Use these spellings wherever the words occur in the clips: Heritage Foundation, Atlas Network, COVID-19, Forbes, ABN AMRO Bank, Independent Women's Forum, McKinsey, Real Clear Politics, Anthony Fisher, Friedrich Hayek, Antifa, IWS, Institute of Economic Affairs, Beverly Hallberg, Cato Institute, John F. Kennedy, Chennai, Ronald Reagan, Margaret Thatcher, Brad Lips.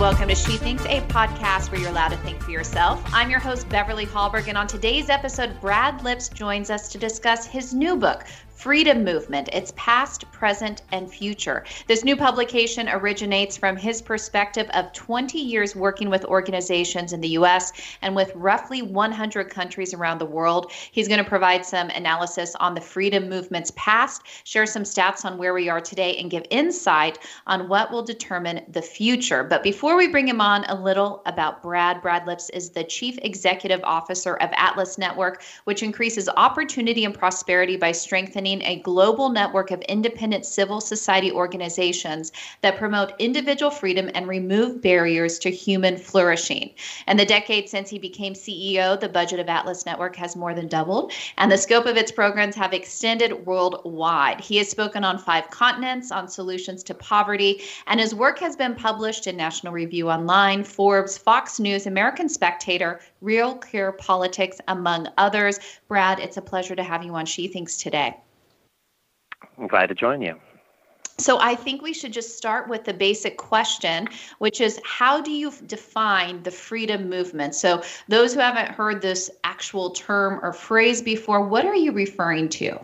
welcome to She Thinks, a podcast where you're allowed to think for yourself. I'm your host, Beverly Hallberg, and on today's episode, Brad Lips joins us to discuss his new book, Freedom Movement, Its Past, Present, and Future. This new publication originates from his perspective of 20 years working with organizations in the U.S. and with roughly 100 countries around the world. He's going to provide some analysis on the freedom movement's past, share some stats on where we are today, and give insight on what will determine the future. But before we bring him on, a little about Brad. Brad Lips is the Chief Executive Officer of Atlas Network, which increases opportunity and prosperity by strengthening a global network of independent civil society organizations that promote individual freedom and remove barriers to human flourishing. In the decade since he became CEO, the budget of Atlas Network has more than doubled, and the scope of its programs have extended worldwide. He has spoken on 5 continents on solutions to poverty, and his work has been published in National Review Online, Forbes, Fox News, American Spectator, Real Clear Politics, among others. Brad, it's a pleasure to have you on She Thinks today. I'm glad to join you. So I think we should just start with the basic question, which is, how do you define the freedom movement? So those who haven't heard this actual term or phrase before, what are you referring to?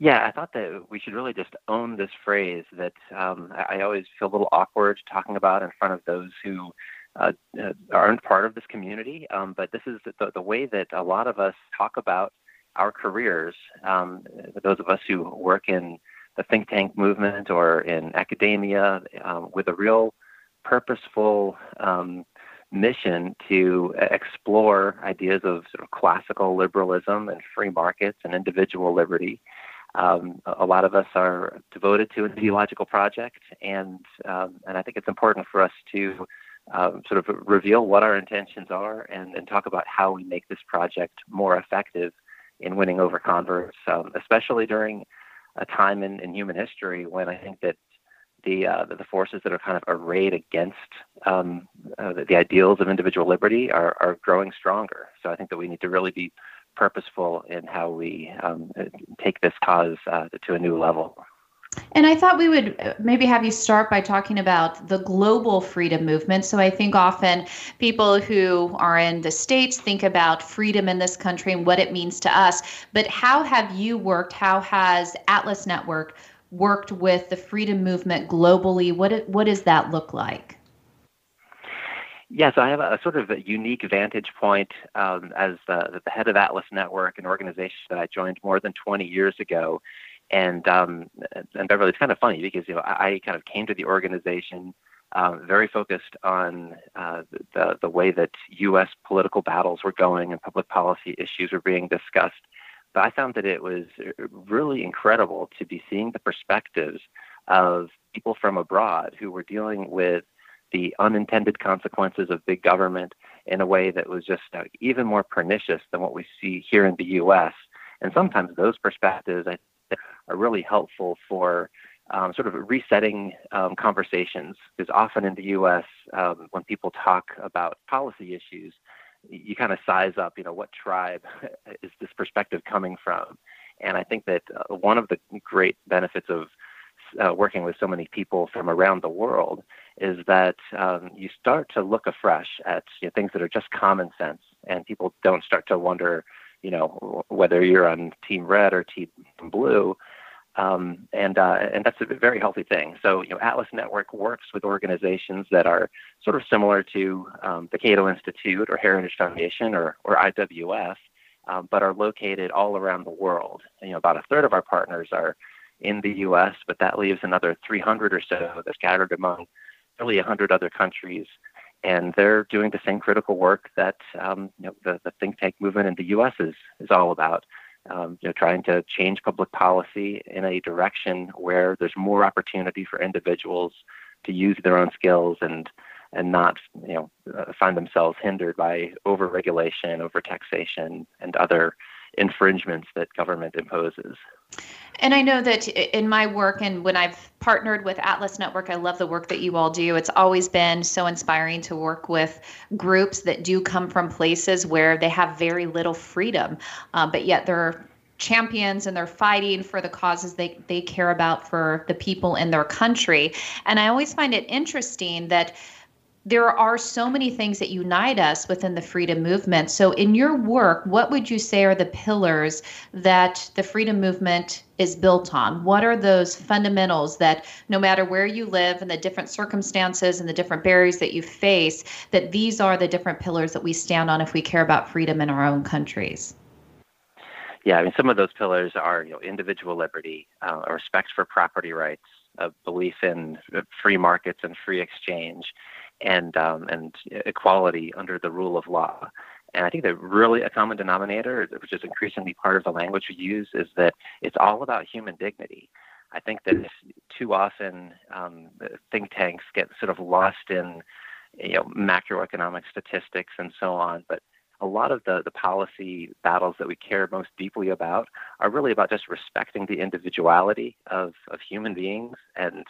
Yeah, I thought that we should really just own this phrase that I always feel a little awkward talking about in front of those who aren't part of this community. But this is the way that a lot of us talk about our careers, those of us who work in the think tank movement or in academia, with a real purposeful mission to explore ideas of sort of classical liberalism and free markets and individual liberty. A lot of us are devoted to an ideological project, and I think it's important for us to sort of reveal what our intentions are and talk about how we make this project more effective in winning over converts, especially during a time in human history when I think that the forces that are kind of arrayed against the ideals of individual liberty are growing stronger. So I think that we need to really be purposeful in how we take this cause to a new level. And I thought we would maybe have you start by talking about the global freedom movement. So I think often people who are in the States think about freedom in this country and what it means to us. But how have you worked? How has Atlas Network worked with the freedom movement globally? What does that look like? Yes, I have a sort of a unique vantage point as the head of Atlas Network, an organization that I joined more than 20 years ago. And Beverly, it's kind of funny because, you know, I kind of came to the organization very focused on the way that U.S. political battles were going and public policy issues were being discussed. But I found that it was really incredible to be seeing the perspectives of people from abroad who were dealing with the unintended consequences of big government in a way that was just even more pernicious than what we see here in the U.S. And sometimes those perspectives, I think, are really helpful for sort of resetting conversations, because often in the U.S., when people talk about policy issues, you kind of size up, you know, what tribe is this perspective coming from? And I think that one of the great benefits of working with so many people from around the world is that you start to look afresh at, you know, things that are just common sense, and people don't start to wonder, you know, whether you're on team red or team blue. And that's a very healthy thing. So, you know, Atlas Network works with organizations that are sort of similar to the Cato Institute or Heritage Foundation or IWS, but are located all around the world. And, you know, about a third of our partners are in the U.S., but that leaves another 300 or so that's scattered among nearly 100 other countries. And they're doing the same critical work that you know, the think tank movement in the U.S. is all about, you know, trying to change public policy in a direction where there's more opportunity for individuals to use their own skills and not, you know, find themselves hindered by over-regulation, over-taxation, and other infringements that government imposes. And I know that in my work and when I've partnered with Atlas Network, I love the work that you all do. It's always been so inspiring to work with groups that do come from places where they have very little freedom, but yet they're champions and they're fighting for the causes they care about for the people in their country. And I always find it interesting that there are so many things that unite us within the freedom movement. So in your work, what would you say are the pillars that the freedom movement is built on? What are those fundamentals that no matter where you live and the different circumstances and the different barriers that you face, that these are the different pillars that we stand on if we care about freedom in our own countries? Yeah, I mean, some of those pillars are, you know, individual liberty, respect for property rights, a belief in free markets and free exchange, and equality under the rule of law. And I think that really a common denominator, which is increasingly part of the language we use, is that it's all about human dignity. I think that too often think tanks get sort of lost in, you know, macroeconomic statistics and so on, but a lot of the policy battles that we care most deeply about are really about just respecting the individuality of human beings and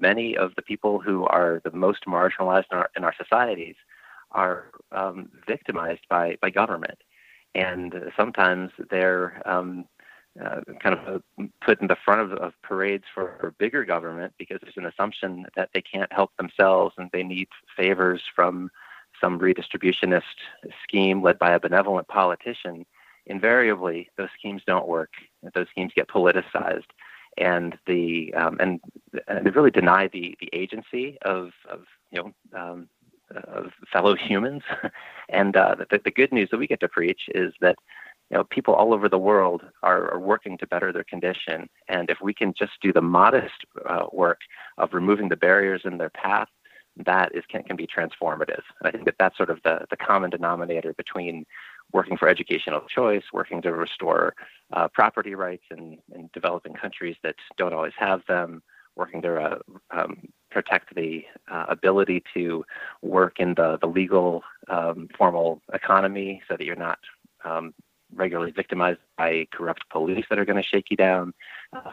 many of the people who are the most marginalized in our societies are victimized by government. And sometimes they're kind of put in the front of parades for bigger government because there's an assumption that they can't help themselves and they need favors from some redistributionist scheme led by a benevolent politician. Invariably, those schemes don't work. Those schemes get politicized. And they really deny the agency of fellow humans. And the good news that we get to preach is that, you know, people all over the world are working to better their condition. And if we can just do the modest work of removing the barriers in their path, that can be transformative. And I think that that's sort of the common denominator between working for educational choice, working to restore property rights in developing countries that don't always have them, working to protect the ability to work in the legal formal economy so that you're not regularly victimized by corrupt police that are going to shake you down.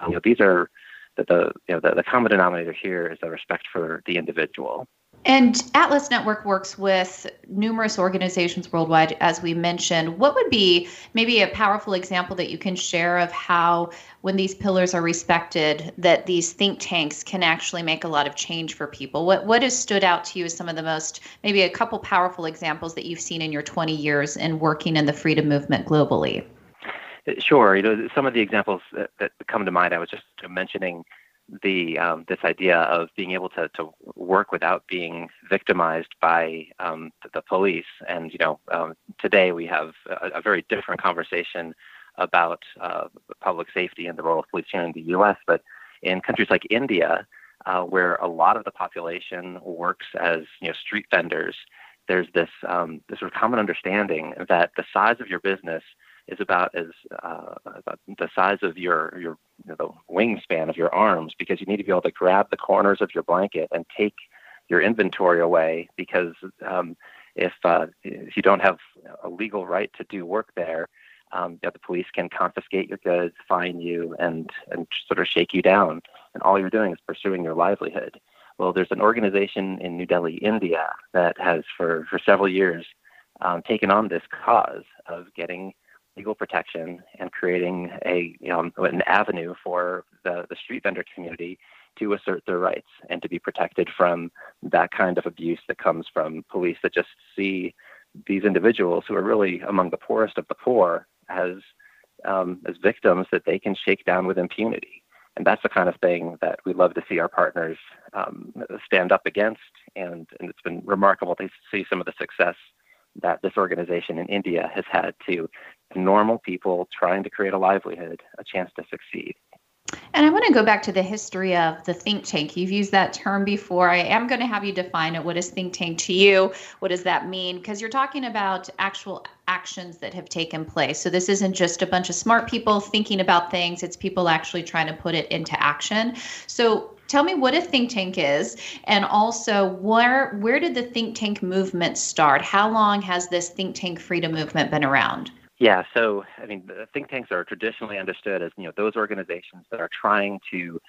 You know, these are the common denominator here is the respect for the individual. And Atlas Network works with numerous organizations worldwide, as we mentioned. What would be maybe a powerful example that you can share of how, when these pillars are respected, that these think tanks can actually make a lot of change for people? What has stood out to you as some of the most, maybe a couple powerful examples that you've seen in your 20 years in working in the freedom movement globally? Sure. You know, some of the examples that come to mind, I was just mentioning this idea of being able to work without being victimized by the police. And, you know, today we have a very different conversation about public safety and the role of police here in the U.S. But in countries like India, where a lot of the population works as, you know, street vendors, there's this sort of common understanding that the size of your business is about the size of your the wingspan of your arms, because you need to be able to grab the corners of your blanket and take your inventory away, because if you don't have a legal right to do work there, the police can confiscate your goods, fine you, and sort of shake you down. And all you're doing is pursuing your livelihood. Well, there's an organization in New Delhi, India, that has for several years taken on this cause of getting legal protection and creating an avenue for the street vendor community to assert their rights and to be protected from that kind of abuse that comes from police that just see these individuals who are really among the poorest of the poor as victims that they can shake down with impunity. And that's the kind of thing that we love to see our partners stand up against. And it's been remarkable to see some of the success that this organization in India has had to normal people trying to create a livelihood, a chance to succeed. And I want to go back to the history of the think tank. You've used that term before. I am going to have you define it. What is think tank to you? What does that mean? Because you're talking about actual actions that have taken place. So this isn't just a bunch of smart people thinking about things. It's people actually trying to put it into action. So tell me what a think tank is, and also where did the think tank movement start? How long has this think tank freedom movement been around? Yeah, so I mean, the think tanks are traditionally understood as, you know, those organizations that are trying to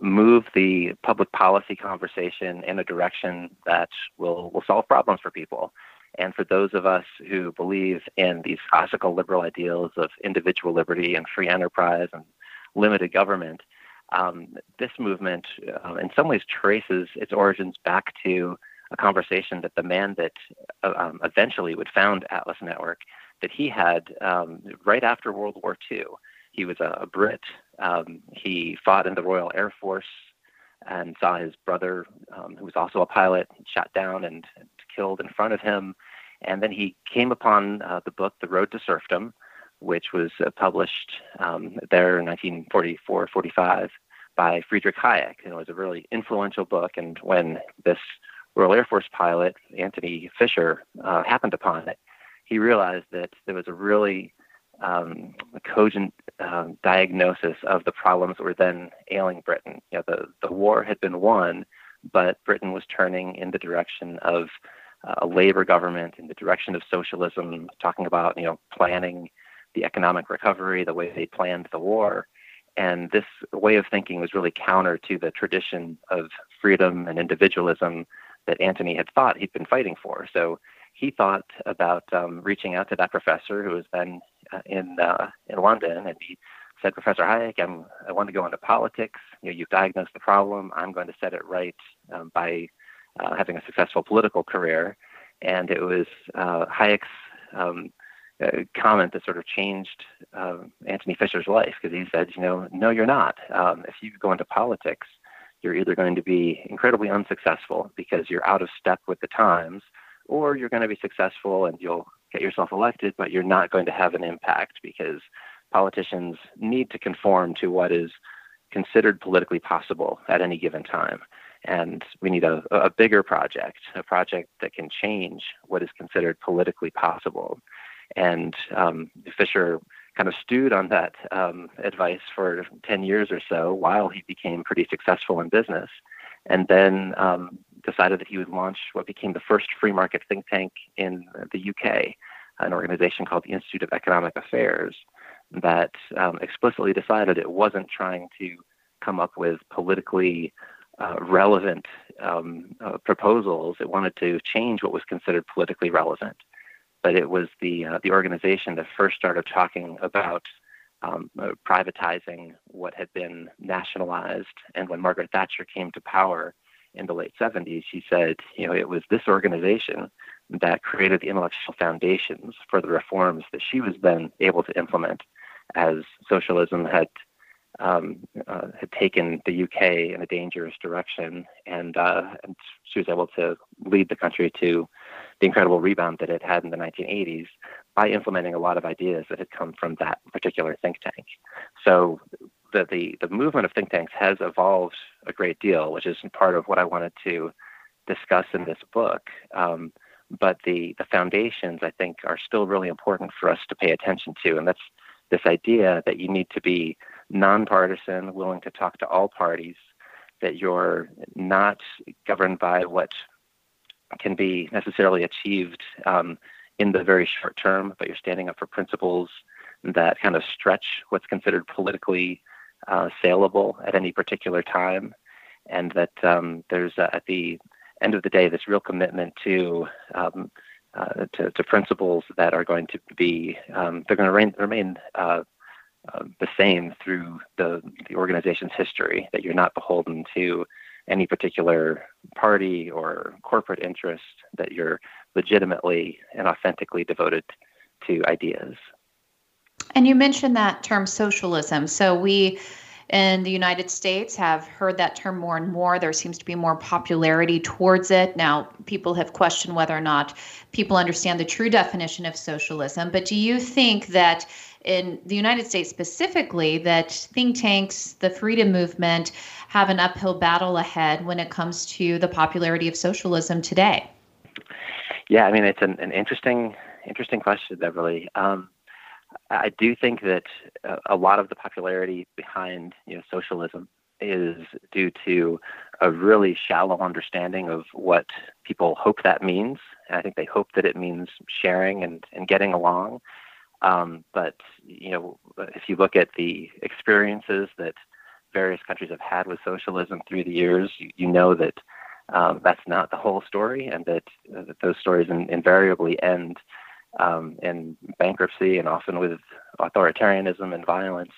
move the public policy conversation in a direction that will solve problems for people. And for those of us who believe in these classical liberal ideals of individual liberty and free enterprise and limited government, this movement in some ways traces its origins back to a conversation that the man that eventually would found Atlas Network, that he had right after World War II. He was a Brit. He fought in the Royal Air Force and saw his brother, who was also a pilot, shot down and killed in front of him. And then he came upon the book, The Road to Serfdom, which was published there in 1944-45 by Friedrich Hayek. And it was a really influential book. And when this Royal Air Force pilot, Anthony Fisher, happened upon it, he realized that there was a really cogent diagnosis of the problems that were then ailing Britain. You know, the war had been won, but Britain was turning in the direction of a labor government, in the direction of socialism, talking about, you know, planning the economic recovery the way they planned the war. And this way of thinking was really counter to the tradition of freedom and individualism that Anthony had thought he'd been fighting for. So he thought about reaching out to that professor who was then in London, and he said, "Professor Hayek, I want to go into politics. You know, you've diagnosed the problem. I'm going to set it right by having a successful political career." And it was Hayek's comment that sort of changed Anthony Fisher's life, because he said, "You know, no, you're not. If you go into politics, you're either going to be incredibly unsuccessful because you're out of step with the times, or you're going to be successful and you'll get yourself elected, but you're not going to have an impact because politicians need to conform to what is considered politically possible at any given time. And we need a bigger project, a project that can change what is considered politically possible." And Fisher kind of stewed on that advice for 10 years or so while he became pretty successful in business, and then decided that he would launch what became the first free market think tank in the UK, an organization called the Institute of Economic Affairs, that explicitly decided it wasn't trying to come up with politically relevant proposals. It wanted to change what was considered politically relevant. But it was the organization that first started talking about privatizing what had been nationalized. And when Margaret Thatcher came to power in the late 70s, she said, you know, it was this organization that created the intellectual foundations for the reforms that she was then able to implement as socialism had taken the UK in a dangerous direction. And she was able to lead the country to the incredible rebound that it had in the 1980s by implementing a lot of ideas that had come from that particular think tank. So the movement of think tanks has evolved a great deal, which is part of what I wanted to discuss in this book. But the foundations, I think, are still really important for us to pay attention to. And that's this idea that you need to be nonpartisan, willing to talk to all parties, that you're not governed by what can be necessarily achieved in the very short term, but you're standing up for principles that kind of stretch what's considered politically saleable at any particular time, and that there's at the end of the day this real commitment to principles that are going to be they're going to remain the same through the organization's history, that you're not beholden to any particular party or corporate interest, that you're legitimately and authentically devoted to ideas. And you mentioned that term socialism. So we in the United States have heard that term more and more. There seems to be more popularity towards it. Now, people have questioned whether or not people understand the true definition of socialism. But do you think that in the United States specifically, that think tanks, the freedom movement, have an uphill battle ahead when it comes to the popularity of socialism today? Yeah, I mean, it's an interesting question, Beverly. I do think that a lot of the popularity behind, you know, socialism is due to a really shallow understanding of what people hope that means. And I think they hope that it means sharing and getting along. But, you know, if you look at the experiences that various countries have had with socialism through the years, you know that that's not the whole story, and that those stories invariably end in bankruptcy and often with authoritarianism and violence.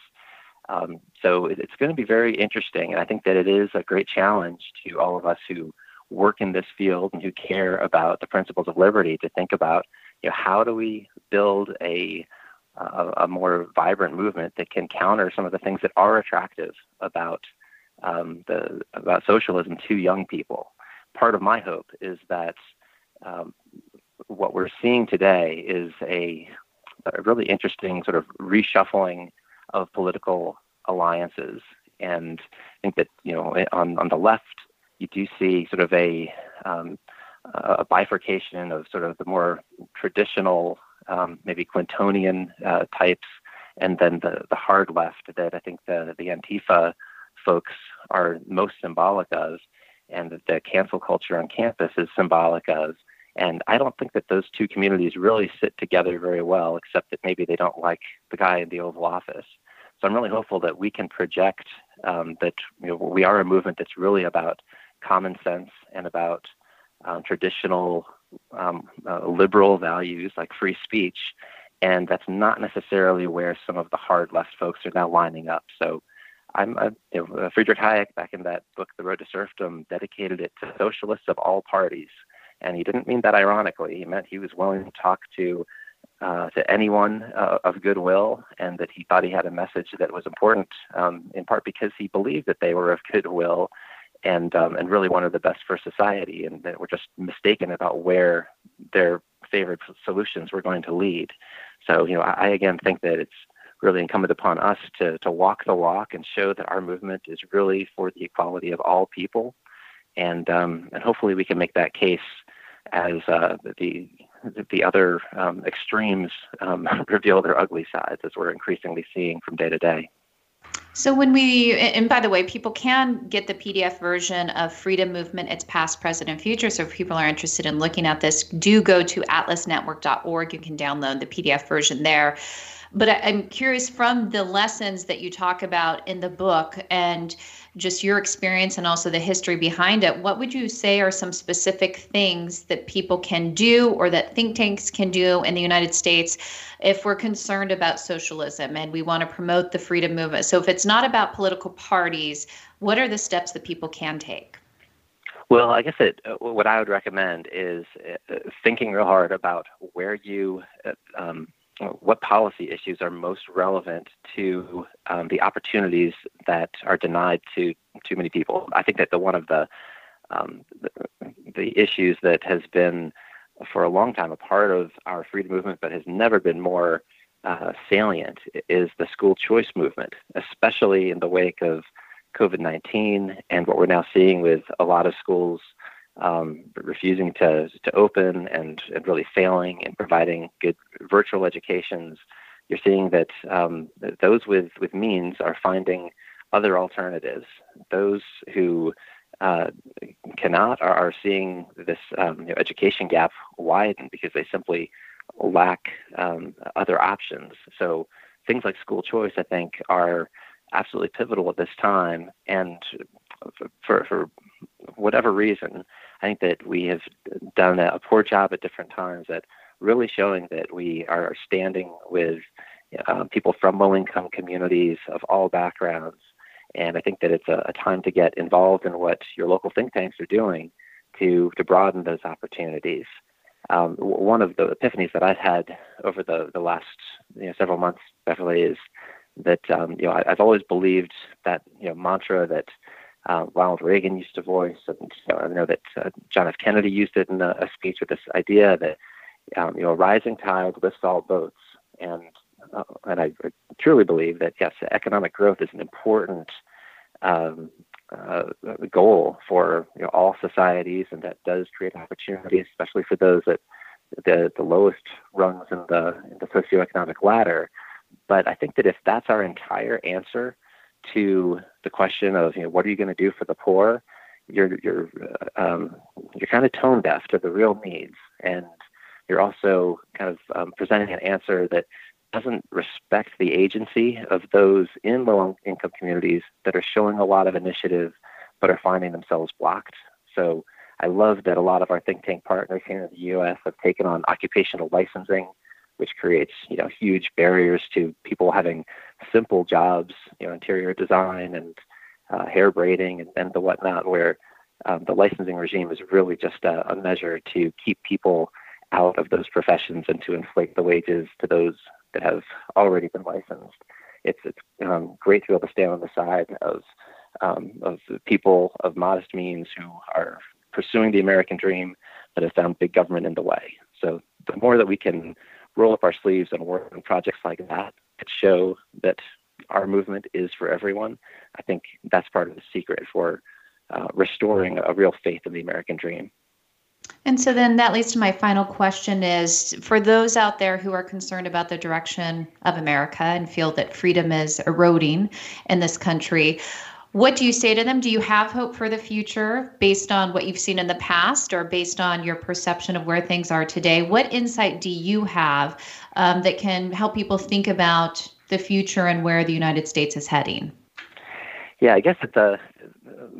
So it's going to be very interesting, and I think that it is a great challenge to all of us who work in this field and who care about the principles of liberty to think about, you know, how do we build a more vibrant movement that can counter some of the things that are attractive about socialism to young people. Part of my hope is that what we're seeing today is a really interesting sort of reshuffling of political alliances, and I think that, you know, on the left you do see sort of a bifurcation of sort of the more traditional, maybe Clintonian types, and then the hard left that I think the Antifa folks are most symbolic of, and that the cancel culture on campus is symbolic of. And I don't think that those two communities really sit together very well, except that maybe they don't like the guy in the Oval Office. So I'm really hopeful that we can project that, you know, we are a movement that's really about common sense and about traditional liberal values like free speech. And that's not necessarily where some of the hard left folks are now lining up. So Friedrich Hayek, back in that book, The Road to Serfdom, dedicated it to socialists of all parties. And he didn't mean that ironically. He meant he was willing to talk to anyone of goodwill, and that he thought he had a message that was important, in part because he believed that they were of goodwill and really wanted the best for society, and that were just mistaken about where their favorite solutions were going to lead. So, you know, I again think that it's really incumbent upon us to walk the walk and show that our movement is really for the equality of all people. And hopefully we can make that case as the other extremes reveal their ugly sides, as we're increasingly seeing from day to day. So when and by the way, people can get the PDF version of Freedom Movement, Its Past, Present, and Future. So if people are interested in looking at this, do go to atlasnetwork.org. You can download the PDF version there. But I'm curious, from the lessons that you talk about in the book and just your experience and also the history behind it, what would you say are some specific things that people can do or that think tanks can do in the United States if we're concerned about socialism and we want to promote the freedom movement? So if it's not about political parties, what are the steps that people can take? Well, I guess what I would recommend is thinking real hard about where you what policy issues are most relevant to the opportunities that are denied to too many people. I think that one of the issues that has been for a long time a part of our freedom movement but has never been more salient is the school choice movement, especially in the wake of COVID-19 and what we're now seeing with a lot of schools refusing to open and really failing in providing good virtual educations. You're seeing that those with means are finding other alternatives. Those who cannot are seeing this education gap widen because they simply lack other options. So things like school choice, I think, are absolutely pivotal at this time. And for whatever reason, I think that we have done a poor job at different times at really showing that we are standing with people from low-income communities of all backgrounds. And I think that it's a time to get involved in what your local think tanks are doing to broaden those opportunities. One of the epiphanies that I've had over the last several months, Beverly, is that I've always believed that mantra that Ronald Reagan used to voice, and I know that John F. Kennedy used it in a speech, with this idea that a rising tide lifts all boats, and I truly believe that yes, economic growth is an important goal for all societies, and that does create opportunities, especially for those at the lowest rungs in the socioeconomic ladder. But I think that if that's our entire answer to the question of what are you going to do for the poor, you're kind of tone deaf to the real needs, and you're also kind of presenting an answer that doesn't respect the agency of those in low-income communities that are showing a lot of initiative but are finding themselves blocked. So I love that a lot of our think tank partners here in the U.S. have taken on occupational licensing, which creates, you know, huge barriers to people having simple jobs, you know, interior design and hair braiding and the whatnot, where the licensing regime is really just a measure to keep people out of those professions and to inflate the wages to those that have already been licensed. It's great to be able to stay on the side of the people of modest means who are pursuing the American dream but have found big government in the way. So the more that we can roll up our sleeves and work on projects like that to show that our movement is for everyone, I think that's part of the secret for restoring a real faith in the American dream. And so then that leads to my final question is, for those out there who are concerned about the direction of America and feel that freedom is eroding in this country, what do you say to them? Do you have hope for the future based on what you've seen in the past or based on your perception of where things are today? What insight do you have that can help people think about the future and where the United States is heading? Yeah, I guess that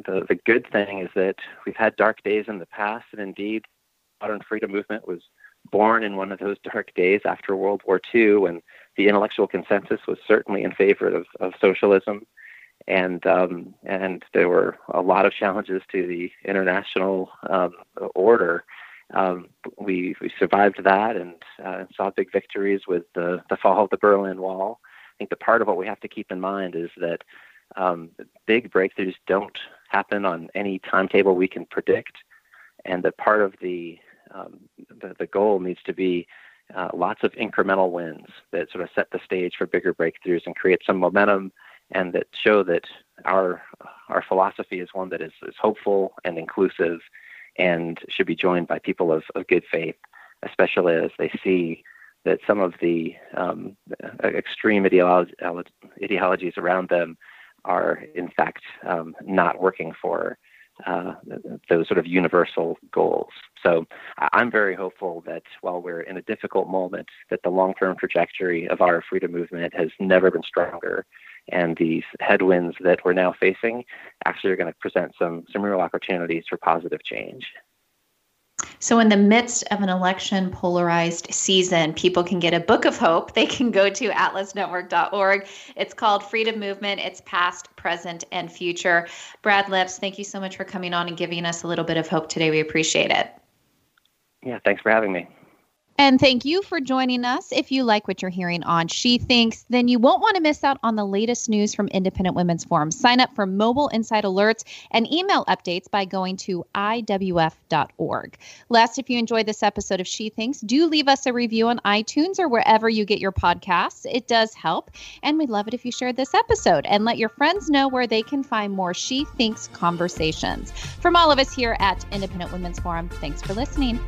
the good thing is that we've had dark days in the past, and indeed, the modern freedom movement was born in one of those dark days after World War II, when the intellectual consensus was certainly in favor of socialism, and there were a lot of challenges to the international order. We survived that and saw big victories with the fall of the Berlin Wall. I think the part of what we have to keep in mind is that big breakthroughs don't happen on any timetable we can predict, and that part of the goal needs to be lots of incremental wins that sort of set the stage for bigger breakthroughs and create some momentum, and that show that our philosophy is one that is hopeful and inclusive and should be joined by people of good faith, especially as they see that some of the extreme ideologies around them are in fact not working for those sort of universal goals. So I'm very hopeful that while we're in a difficult moment, that the long-term trajectory of our freedom movement has never been stronger. And these headwinds that we're now facing actually are going to present some real opportunities for positive change. So in the midst of an election polarized season, people can get a book of hope. They can go to atlasnetwork.org. It's called Freedom Movement. It's past, present, and future. Brad Lips, thank you so much for coming on and giving us a little bit of hope today. We appreciate it. Yeah, thanks for having me. And thank you for joining us. If you like what you're hearing on She Thinks, then you won't want to miss out on the latest news from Independent Women's Forum. Sign up for mobile insight alerts and email updates by going to IWF.org. Last, if you enjoyed this episode of She Thinks, do leave us a review on iTunes or wherever you get your podcasts. It does help. And we'd love it if you shared this episode and let your friends know where they can find more She Thinks conversations. From all of us here at Independent Women's Forum, thanks for listening.